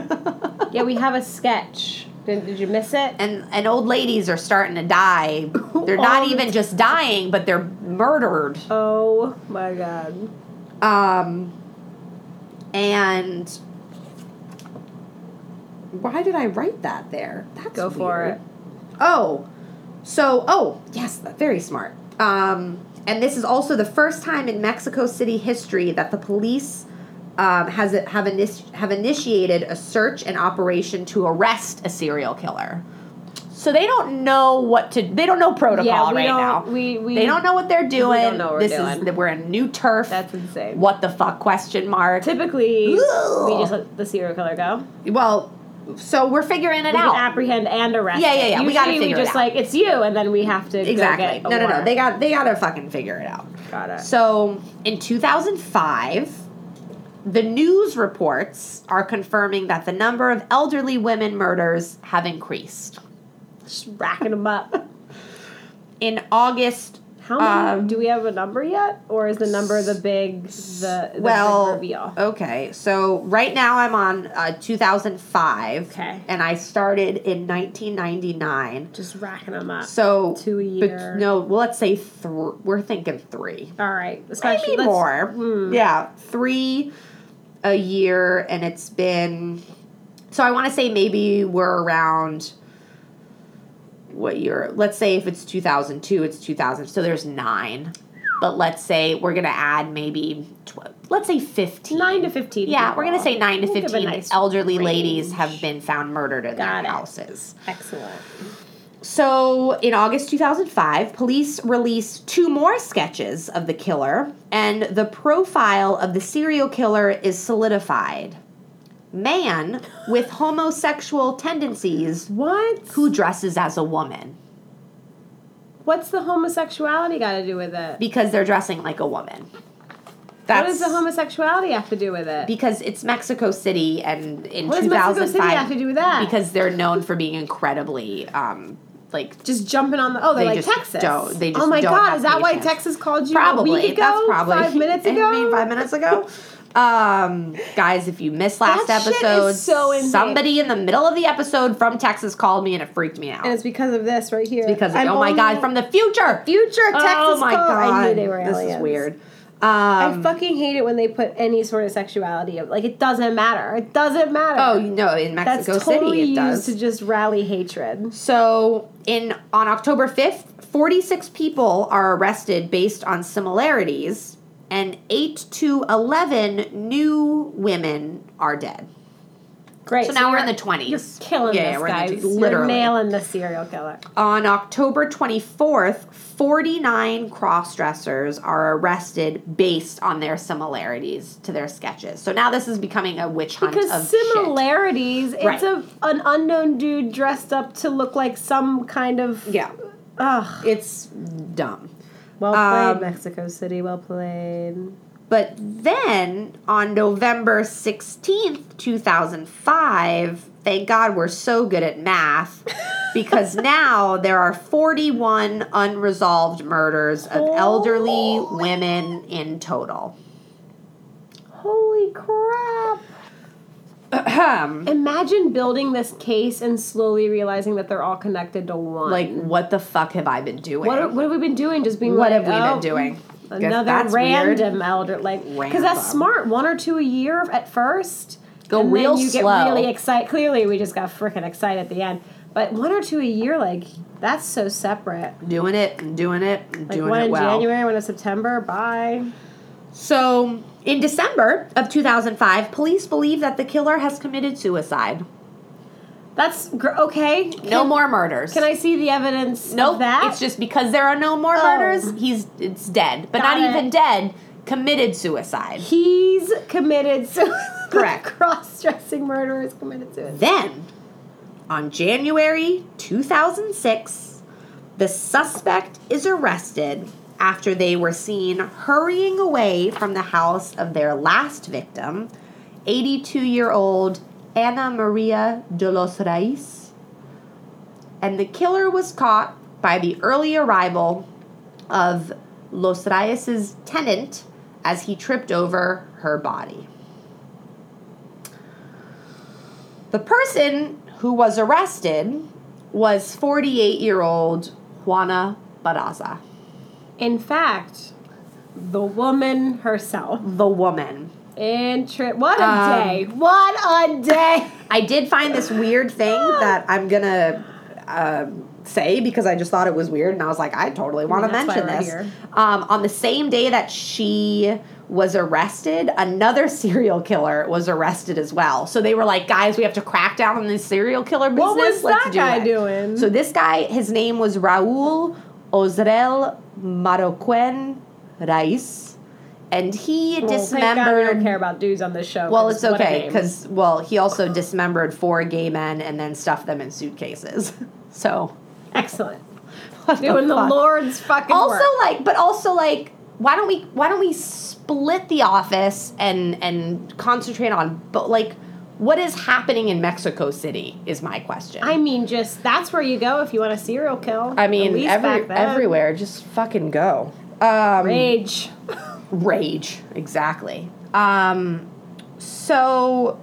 Yeah, we have a sketch. Did you miss it? And old ladies are starting to die. They're not even just dying, but they're murdered. Oh my God. And... why did I write that there? That's Go for weird. It. Yes, very smart. And this is also the first time in Mexico City history that the police have initiated a search and operation to arrest a serial killer. So they don't know they don't know protocol right now. They don't know what they're doing. We don't know what we're doing. We're in new turf. That's insane. What the fuck, ? Typically, we just let the serial killer go. Well... so we're figuring it out. We can apprehend and arrest. Yeah. Usually we got to figure it out. We just it's you, and then we have to exactly. Go get no. They got to fucking figure it out. Got it. So in 2005, the news reports are confirming that the number of elderly women murders have increased. Just racking them up. In August, how many? Do we have a number yet, or is the number the big big reveal? Okay, so right now I'm on 2005. Okay, and I started in 1999. Just racking them up. So 2 a year. Let's say 3. We're thinking 3. All right, especially maybe more. Yeah, 3 a year, and it's been. So I want to say maybe we're around. What year? Let's say if it's 2002, it's 2000. So there's 9. But let's say we're going to add maybe, 12, let's say 15. 9 to 15. Yeah, people. We're going to say 9 to 15 elderly ladies have been found murdered in their houses. Excellent. So in August 2005, police released 2 more sketches of the killer, and the profile of the serial killer is solidified. Man with homosexual tendencies. What? Who dresses as a woman. What's the homosexuality got to do with it? Because they're dressing like a woman. What does the homosexuality have to do with it? Because it's Mexico City, and in 2005... what does Mexico City have to do with that? Because they're known for being incredibly... just jumping on the... oh, they're like Texas. Oh, my God. Is that why Texas called you a week ago? That's probably... 5 minutes ago? I mean, 5 minutes ago? Guys, if you missed last episode, so somebody in the middle of the episode from Texas called me and it freaked me out. And it's because of this right here. It's because of, oh my God, from the future! Texas called. Oh my God. I knew they were aliens. This is weird. I fucking hate it when they put any sort of sexuality up. Like, it doesn't matter. It doesn't matter. Oh, no, in Mexico City, it does. That's totally used to just rally hatred. So, on October 5th, 46 people are arrested based on similarities, and 8 to 11 new women are dead. Great. So now we're in the 20s. You're killing this, guys. You're nailing the serial killer. On October 24th, 49 cross-dressers are arrested based on their similarities to their sketches. So now this is becoming a witch hunt of shit. Because similarities, it's an unknown dude dressed up to look like some kind of... yeah. Ugh. It's dumb. Well played, Mexico City. Well played. But then, on November 16th, 2005, thank God we're so good at math, because now there are 41 unresolved murders of elderly women in total. Holy crap. Imagine building this case and slowly realizing that they're all connected to one. Like, what the fuck have I been doing? What have we been doing? Just being Another random weird. Elder, like, because that's smart. One or two a year at first. Go and real then you slow. Get really excited. Clearly, we just got freaking excited at the end. But one or two a year, like, that's so separate. Doing it, one in January, one in September. Bye. So, in December of 2005, police believe that the killer has committed suicide. That's okay. No more murders. Can I see the evidence of that? No, it's just because there are no more murders, it's dead. But even dead, committed suicide. He's committed suicide. Correct. Cross-dressing murderer is committed suicide. Then, on January 2006, the suspect is arrested after they were seen hurrying away from the house of their last victim, 82-year-old Ana Maria de los Reyes. And the killer was caught by the early arrival of Los Reyes' tenant as he tripped over her body. The person who was arrested was 48-year-old Juana Barraza. In fact, the woman herself. The woman. What a day. What a day. I did find this weird thing that I'm going to say because I just thought it was weird. And I was like, I totally want to mention this. On the same day that she was arrested, another serial killer was arrested as well. So they were like, guys, we have to crack down on this serial killer business. What was that guy doing? So this guy, his name was Raul Ozrel Marroquin Rice, and he dismembered. We don't care about dudes on this show. Well, it's okay because he also dismembered 4 gay men and then stuffed them in suitcases. So excellent, doing the Lord's fucking work. Also, why don't we split the office and concentrate on what is happening in Mexico City is my question. I mean, just that's where you go if you want a serial kill. I mean, everywhere, just fucking go. Rage, exactly. So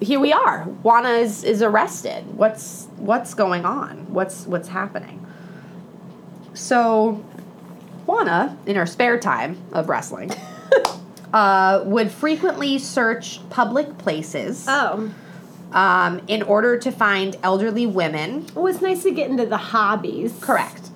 here we are. Juana is arrested. What's going on? What's happening? So Juana, in her spare time of wrestling. Would frequently search public places in order to find elderly women. Well, it's nice to get into the hobbies. Correct.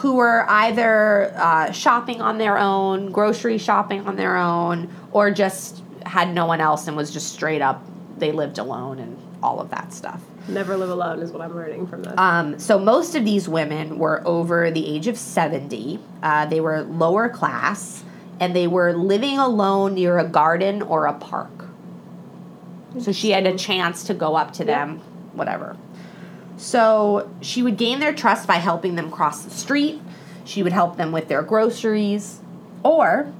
Who were either shopping on their own, grocery shopping on their own, or just had no one else and was just straight up, they lived alone and all of that stuff. Never live alone is what I'm learning from this. So most of these women were over the age of 70. They were lower class. And they were living alone near a garden or a park. So she had a chance to go up to them, whatever. So she would gain their trust by helping them cross the street. She would help them with their groceries. Or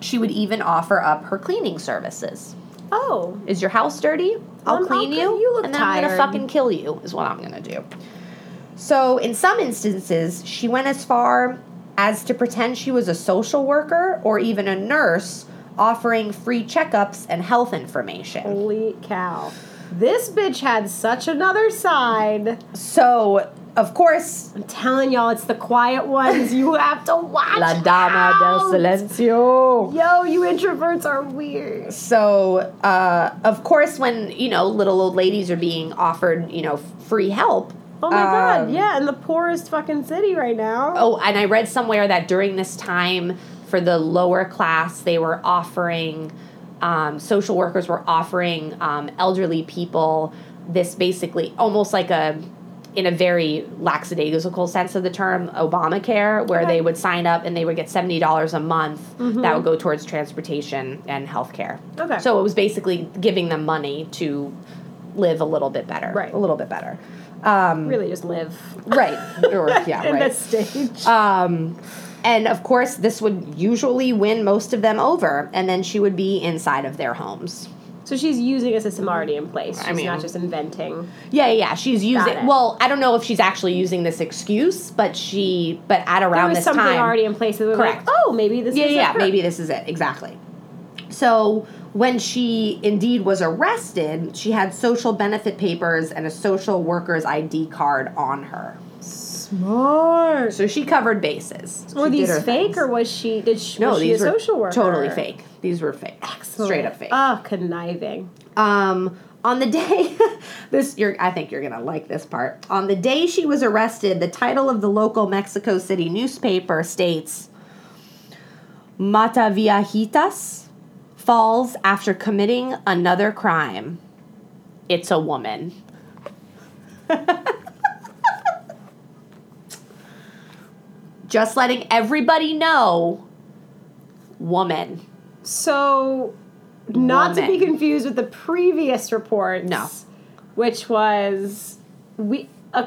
she would even offer up her cleaning services. Oh. Is your house dirty? I'll clean you. You look tired. And then I'm going to fucking kill you is what I'm going to do. So in some instances, she went as far as to pretend she was a social worker or even a nurse offering free checkups and health information. Holy cow. This bitch had such another side. So, of course, I'm telling y'all, it's the quiet ones. You have to watch La Dama del Silencio. Yo, you introverts are weird. So, of course, when, little old ladies are being offered, free help, oh, my God, yeah, in the poorest fucking city right now. Oh, and I read somewhere that during this time for the lower class, they were offering, social workers were offering elderly people this basically almost like in a very lackadaisical sense of the term, Obamacare, where they would sign up and they would get $70 a month that would go towards transportation and health care. Okay. So it was basically giving them money to live a little bit better. Right. A little bit better. Really just live. Right. Or, yeah, in that stage. And, of course, this would usually win most of them over, and then she would be inside of their homes. So she's using a system already in place. She's not just inventing. Yeah. She's using. Well, I don't know if she's actually using this excuse, but at around this time, there was something already in place. That correct. Like, oh, maybe this. Is yeah. Her. Maybe this is it. Exactly. So when she indeed was arrested, she had social benefit papers and a social worker's ID card on her. Smart. So she covered bases. Were these fake, or was she? Was she a social worker? Totally fake. These were fake. Excellent. Straight up fake. Oh, conniving. On the day, I think you're gonna like this part. On the day she was arrested, the title of the local Mexico City newspaper states, "Mataviejitas falls after committing another crime. It's a woman." Just letting everybody know, woman. So, not to be confused with the previous report. No. Which was, a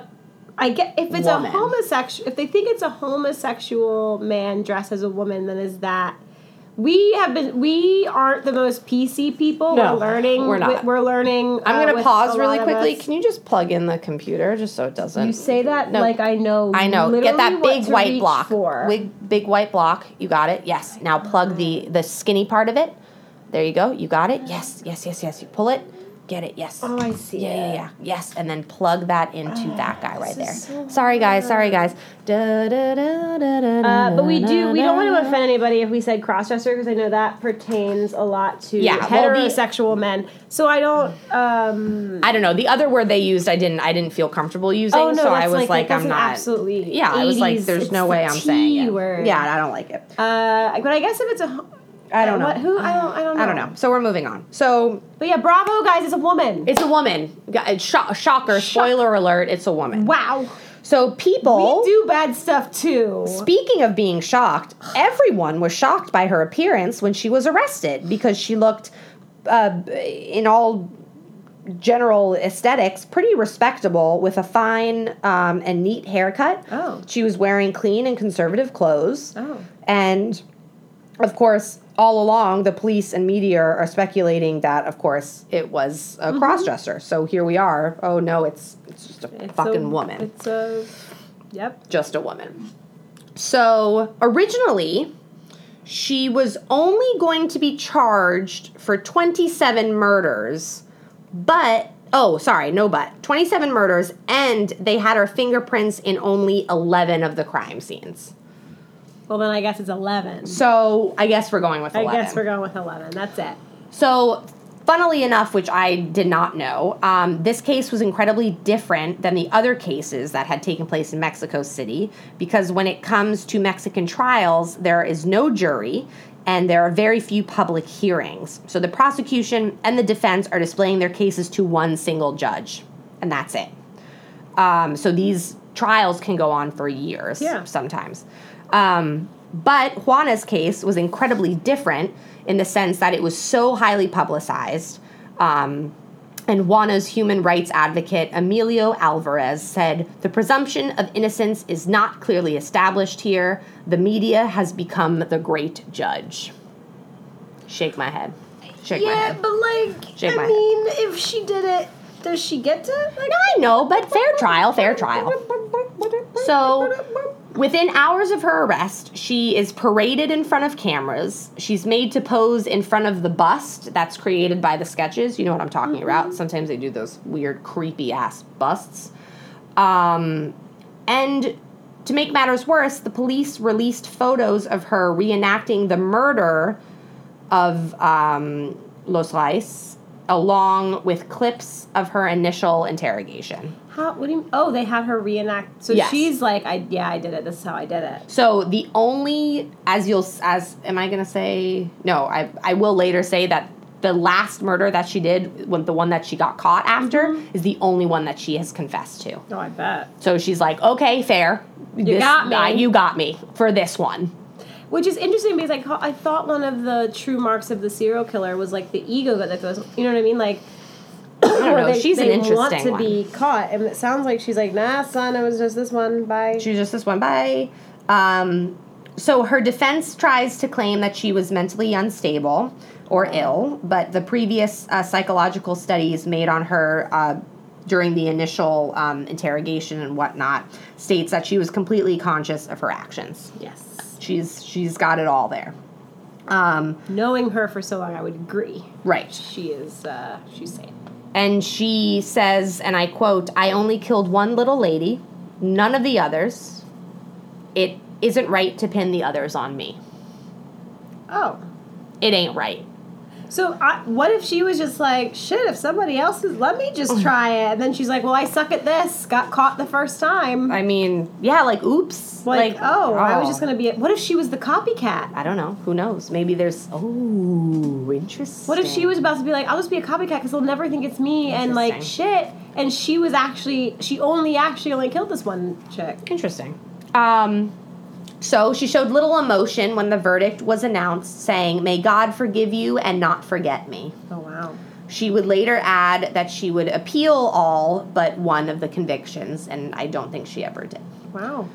homosexual, if they think it's a homosexual man dressed as a woman, then is that, we aren't the most PC people. No, we're not. We're learning. I'm going to pause really quickly. Can you just plug in the computer just so it doesn't. You say that I know. Get that big white block. Big white block. You got it? Yes. Now plug the skinny part of it. There you go. You got it? Yes. You pull it. Get it? Yes. Oh, I see. Yeah. Yes. And then plug that into that guy right there. So Sorry, guys. But we don't want to offend anybody if we said crossdresser, because I know that pertains a lot to heterosexual men. So I don't. I don't know. The other word they used, I didn't feel comfortable using. Oh, no, so I was like I'm not. Absolutely. Yeah, 80s, I was like, there's no way I'm saying it. Word. Yeah, I don't like it. But I guess if it's a. I don't know. What, who? I don't know. I don't know. So we're moving on. So, but yeah, bravo, guys. It's a woman. Shocker. Spoiler alert. It's a woman. Wow. So people... We do bad stuff, too. Speaking of being shocked, everyone was shocked by her appearance when she was arrested, because she looked, in all general aesthetics, pretty respectable, with a fine and neat haircut. Oh. She was wearing clean and conservative clothes. Oh. And... of course, all along, the police and media are speculating that, of course, it was a cross-dresser. So here we are. Oh, no, it's just a fucking woman. It's a... Yep. Just a woman. So, originally, she was only going to be charged for 27 murders, but... Oh, sorry, no but. 27 murders, and they had her fingerprints in only 11 of the crime scenes. Well, then I guess it's 11. So I guess we're going with 11. That's it. So funnily enough, which I did not know, this case was incredibly different than the other cases that had taken place in Mexico City, because when it comes to Mexican trials, there is no jury and there are very few public hearings. So the prosecution and the defense are displaying their cases to one single judge, and that's it. So these trials can go on for years sometimes. But Juana's case was incredibly different in the sense that it was so highly publicized. And Juana's human rights advocate, Emilio Alvarez, said, "The presumption of innocence is not clearly established here. The media has become the great judge." Shake my head. If she did it, does she get to? No, I know, but fair trial. So... within hours of her arrest, she is paraded in front of cameras. She's made to pose in front of the bust that's created by the sketches. You know what I'm talking about. Sometimes they do those weird, creepy-ass busts. And to make matters worse, the police released photos of her reenacting the murder of Los Reyes, along with clips of her initial interrogation. How? What do you? Oh, they had her reenact. So she's like, I did it. This is how I did it. So the only, am I gonna say? No, I will later say that the last murder that she did, the one that she got caught after, is the only one that she has confessed to. Oh, I bet. So she's like, okay, fair. You got me for this one. Which is interesting, because I thought one of the true marks of the serial killer was, like, the ego that goes, you know what I mean? Like, I don't know. She's an interesting one. They want to be caught. And it sounds like she's like, nah, son, it was just this one. Bye. She's just this one. Bye. So her defense tries to claim that she was mentally unstable or ill, but the previous psychological studies made on her during the initial interrogation and whatnot states that she was completely conscious of her actions. Yes. She's got it all there. Knowing her for so long, I would agree. Right. She's sane. And she says, and I quote, "I only killed one little lady, none of the others. It isn't right to pin the others on me." Oh. It ain't right. So what if she was just like, shit, if somebody else is, let me just try it. And then she's like, well, I suck at this. Got caught the first time. I mean, yeah, like, oops. Like, I was just going to be, what if she was the copycat? I don't know. Who knows? Maybe there's, interesting. What if she was about to be like, I'll just be a copycat because they'll never think it's me and, like, shit. And she was actually, she only killed this one chick. Interesting. So she showed little emotion when the verdict was announced, saying, "May God forgive you and not forget me." Oh, wow. She would later add that she would appeal all but one of the convictions, and I don't think she ever did. Wow.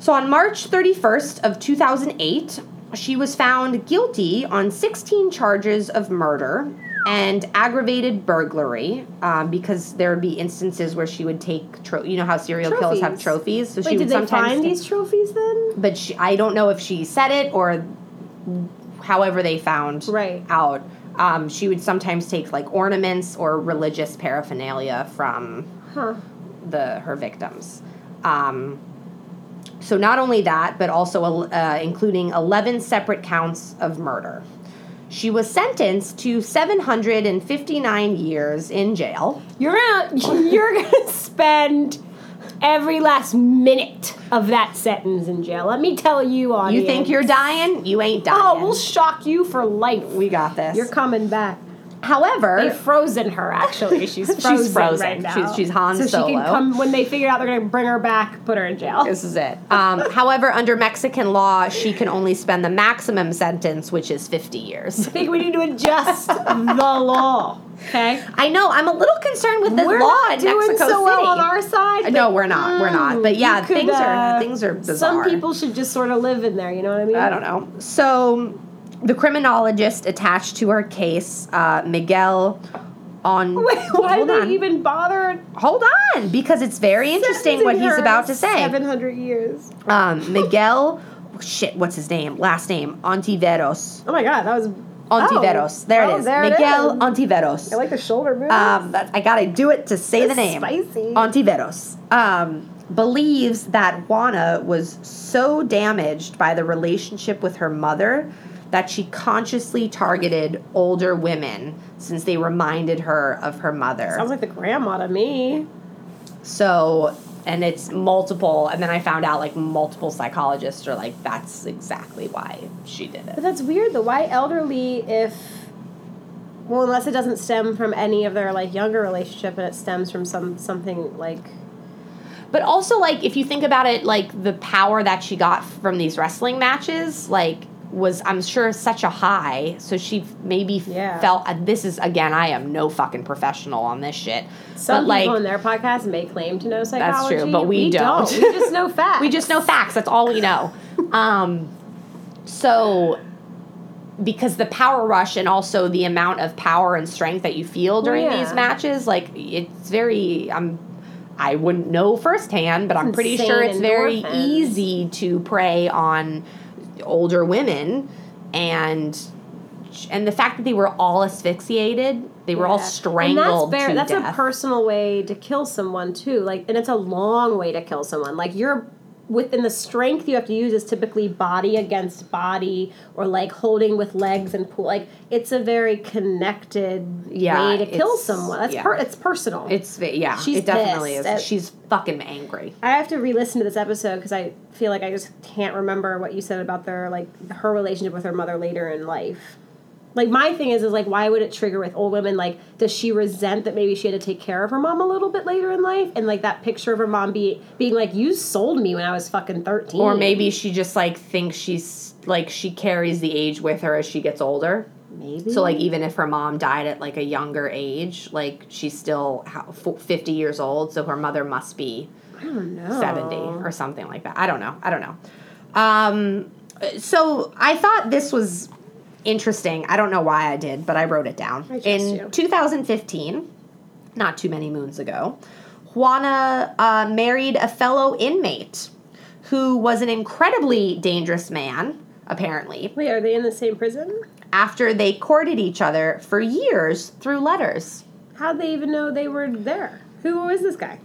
So on March 31st of 2008, she was found guilty on 16 charges of murder and aggravated burglary, because there would be instances where she would take, you know how serial killers have trophies? So did they find these trophies then? But I don't know if she said it or however they found out. She would sometimes take, like, ornaments or religious paraphernalia from her victims. So not only that, but also including 11 separate counts of murder. She was sentenced to 759 years in jail. You're out. You're going to spend every last minute of that sentence in jail. Let me tell you, audience. You think you're dying? You ain't dying. Oh, we'll shock you for life. We got this. You're coming back. However, they've frozen her, actually. She's frozen right now. She's Han Solo. So she can come, when they figure out they're going to bring her back, put her in jail. This is it. However, under Mexican law, she can only spend the maximum sentence, which is 50 years. I think we need to adjust the law. Okay? I know. I'm a little concerned with this law in Mexico City. We're not doing so well on our side. No, we're not. We're not. But yeah, things are bizarre. Some people should just sort of live in there, you know what I mean? I don't know. So the criminologist attached to her case, Miguel on... Wait, why did they even bother? Hold on, because it's very interesting what he's about to say. 700 years. Miguel... what's his name? Last name. Antiveros. Oh, my God, that was... Antiveros. Oh. There it is. There Miguel it is. Antiveros. I like the shoulder move. I got to do it to say the name. Spicy. Antiveros. Believes that Juana was so damaged by the relationship with her mother that she consciously targeted older women since they reminded her of her mother. Sounds like the grandma to me. So, and it's multiple, and then I found out, like, multiple psychologists are like, that's exactly why she did it. But that's weird, though. Why elderly unless it doesn't stem from any of their, like, younger relationship, and it stems from something, like... But also, like, if you think about it, like, the power that she got from these wrestling matches, like... was, I'm sure, such a high, so she maybe felt, this is, again, I am no fucking professional on this shit. Some people on their podcast may claim to know psychology. That's true, but we don't. We just know facts. We just know facts. That's all we know. So, because the power rush and also the amount of power and strength that you feel during these matches, like, it's very, I wouldn't know firsthand, but I'm pretty sure it's very easy to prey on older women, and the fact that they were all asphyxiated, they were all strangled to death. That's a personal way to kill someone too, like, and it's a long way to kill someone. Like, you're within the strength you have to use is typically body against body, or like holding with legs and pull. Like, it's a very connected way to kill someone. That's it's personal. It's she's it definitely is. She's fucking angry. I have to re-listen to this episode because I feel like I just can't remember what you said about her relationship with her mother later in life. Like, my thing is like, why would it trigger with old women? Like, does she resent that maybe she had to take care of her mom a little bit later in life? And, like, that picture of her mom being like, you sold me when I was fucking 13. Or maybe she just, like, thinks she's, like, she carries the age with her as she gets older. Maybe. So, like, even if her mom died at, like, a younger age, like, she's still 50 years old, so her mother must be, I don't know, 70 or something like that. I don't know. So I thought this was interesting. I don't know why I did, but I wrote it down. In 2015, not too many moons ago, Juana married a fellow inmate who was an incredibly dangerous man, apparently. Wait, are they in the same prison? After they courted each other for years through letters. How'd they even know they were there? Who was this guy?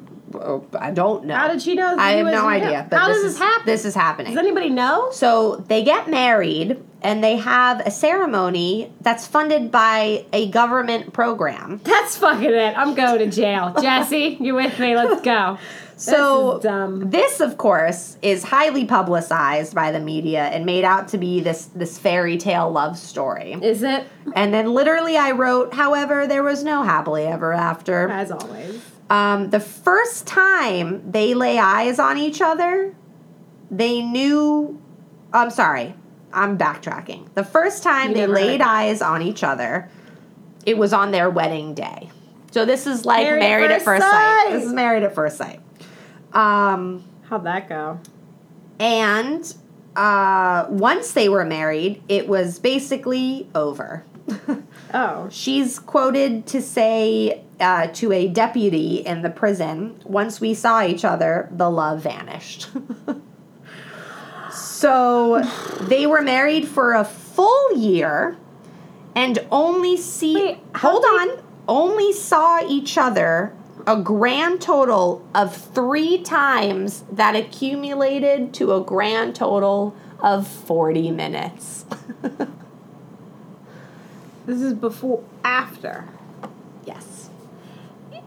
I don't know. How did she know? I have no idea. How does this happen? This is happening. Does anybody know? So they get married, and they have a ceremony that's funded by a government program. That's fucking it. I'm going to jail. Jesse, you with me? Let's go. So this, of course, is highly publicized by the media and made out to be this fairy tale love story. Is it? And then literally I wrote, however, there was no happily ever after. As always. The first time they lay eyes on each other, they knew... I'm sorry. I'm backtracking. The first time they laid eyes on each other, it was on their wedding day. So this is like married at first sight. This is married at first sight. How'd that go? And once they were married, it was basically over. Oh. She's quoted to say... to a deputy in the prison, once we saw each other, the love vanished. So they were married for a full year and only saw each other a grand total of 3 times that accumulated to a grand total of 40 minutes. This is before, after. Yes.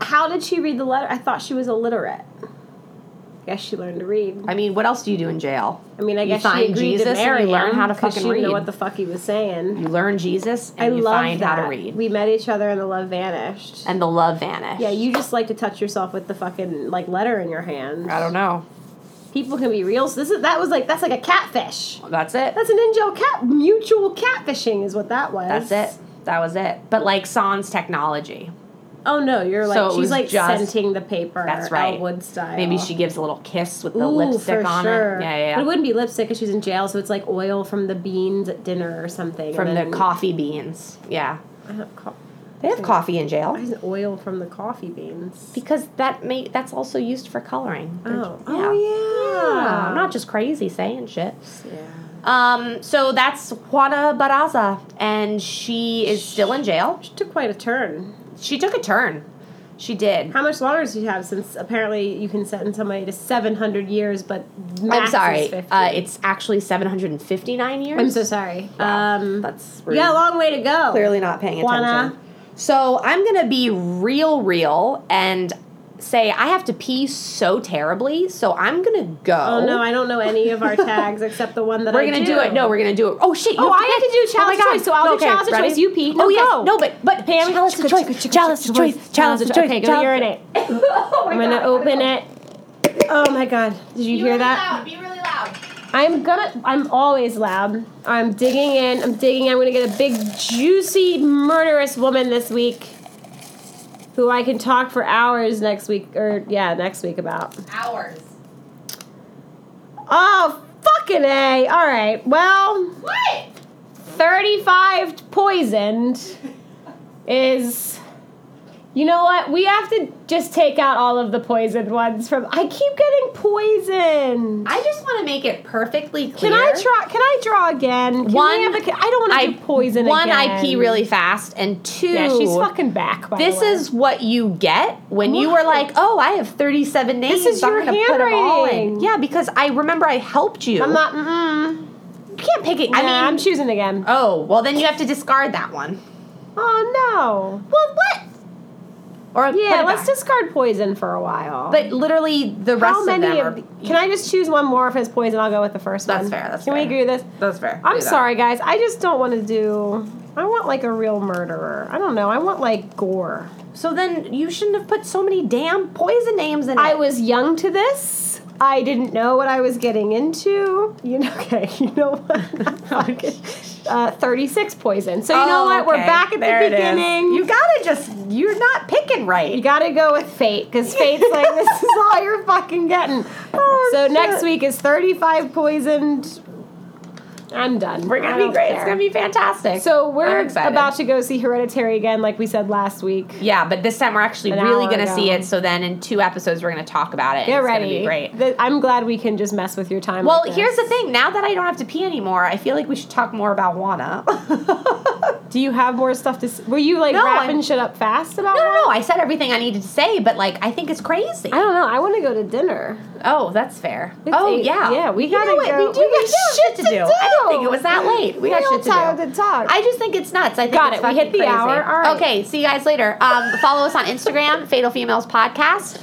How did she read the letter? I thought she was illiterate. I guess she learned to read. I mean, what else do you do in jail? I mean, I guess she agreed Jesus to marry him learn how to fucking she read. Didn't know what the fuck he was saying. You learn Jesus and you find that. How to read. We met each other and the love vanished. Yeah, you just like to touch yourself with the fucking letter in your hand. I don't know. People can be real. That's like a catfish. That's it. That's an in-jail mutual catfishing is what that was. That's it. That was it. But sans technology. Oh, no, you're like, so she's like just, scenting the paper. That's right. Elwood style. Maybe she gives a little kiss with the lipstick for on sure. It. Yeah. But it wouldn't be lipstick because she's in jail, so it's like oil from the beans at dinner or something. From the coffee beans. Yeah. They have coffee in jail. Why is oil from the coffee beans? Because that's also used for coloring. Oh. Yeah. Oh, yeah. I'm not just crazy saying shit. Yeah. So that's Juana Barraza, and she is still in jail. She took quite a turn. She took a turn. She did. How much longer does she have since apparently you can sentence somebody to 700 years, but max is 50. It's actually 759 years. I'm so sorry. Wow. That's rude. You got a long way to go. Clearly not paying attention. So I'm going to be real and say I have to pee so terribly, so I'm going to go. Oh, no, I don't know any of our tags except the one that we're going to do it. No, we're going to do it. Oh, shit. Oh, I have to do challenge choice, so I'll do challenge of choice. You pee. No, yes. No, but Pam. Challenge of choice. Challenge of choice. Challenge of choice. Okay, go urinate. I'm going to open it. Oh, my God. Did you hear that? Be really loud. I'm always loud. I'm digging in. I'm going to get a big, juicy, murderous woman this week. Who I can talk for hours next week about. Hours. Oh, fucking A. All right, well. What? 35 poisoned is, you know what? We have to just take out all of the poisoned ones from, I keep getting poisoned. I just want to make it perfectly clear. Can I draw again? I don't want to do poison again. One, I pee really fast, and 2... Yeah, she's fucking back, by the way. This is what you get when you were like, oh, I have 37 names. This is your handwriting. Put them all in. Yeah, because I remember I helped you. I'm not, You can't pick it. Yeah, I mean, I'm choosing again. Oh, well, then you have to discard that one. Oh, no. Well, what? Or yeah, let's discard poison for a while. But literally, the rest of them are... Can I just choose one more if it's poison? I'll go with the first one. That's fair. Can we agree with this? That's fair. I'm sorry, guys. I just don't want to do... I want, a real murderer. I don't know. I want, gore. So then you shouldn't have put so many damn poison names in it. I was young to this. I didn't know what I was getting into. You know what? 36 poison. So you know what? Okay. We're back at the beginning. You gotta you're not picking right. You gotta go with fate, because fate's like, this is all you're fucking getting. Oh, so shit. Next week is 35 poisoned. I'm done. We're going to be great. Care. It's going to be fantastic. So we're about to go see Hereditary again, like we said last week. Yeah, but this time we're actually really going to see it. So then in 2 episodes, we're going to talk about it. Get ready. It's going to be great. I'm glad we can just mess with your time. Well, here's the thing. Now that I don't have to pee anymore, I feel like we should talk more about Juana. Do you have more stuff to say? Were you, wrapping shit up fast about Juana? No. I said everything I needed to say, but, I think it's crazy. I don't know. I want to go to dinner. Oh, that's fair. It's yeah. Yeah, we got to go. We got shit to do. I don't think it was that late. We got shit to do. Time to talk. I just think it's nuts. I think it's fucking crazy. We hit the hour. All right. Okay, see you guys later. Follow us on Instagram, Fatal Females Podcast.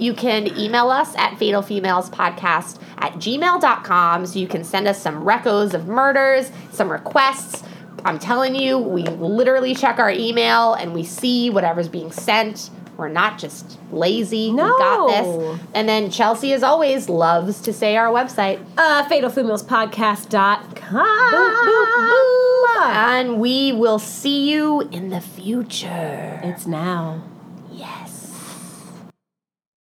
You can email us at fatalfemalespodcast@gmail.com, so you can send us some recos of murders, some requests. I'm telling you, we literally check our email and we see whatever's being sent. We're not just lazy. No. We got this. And then Chelsea, as always, loves to say our website. FatalFemalesPodcast.com. Boop, boop, boop. And we will see you in the future. It's now.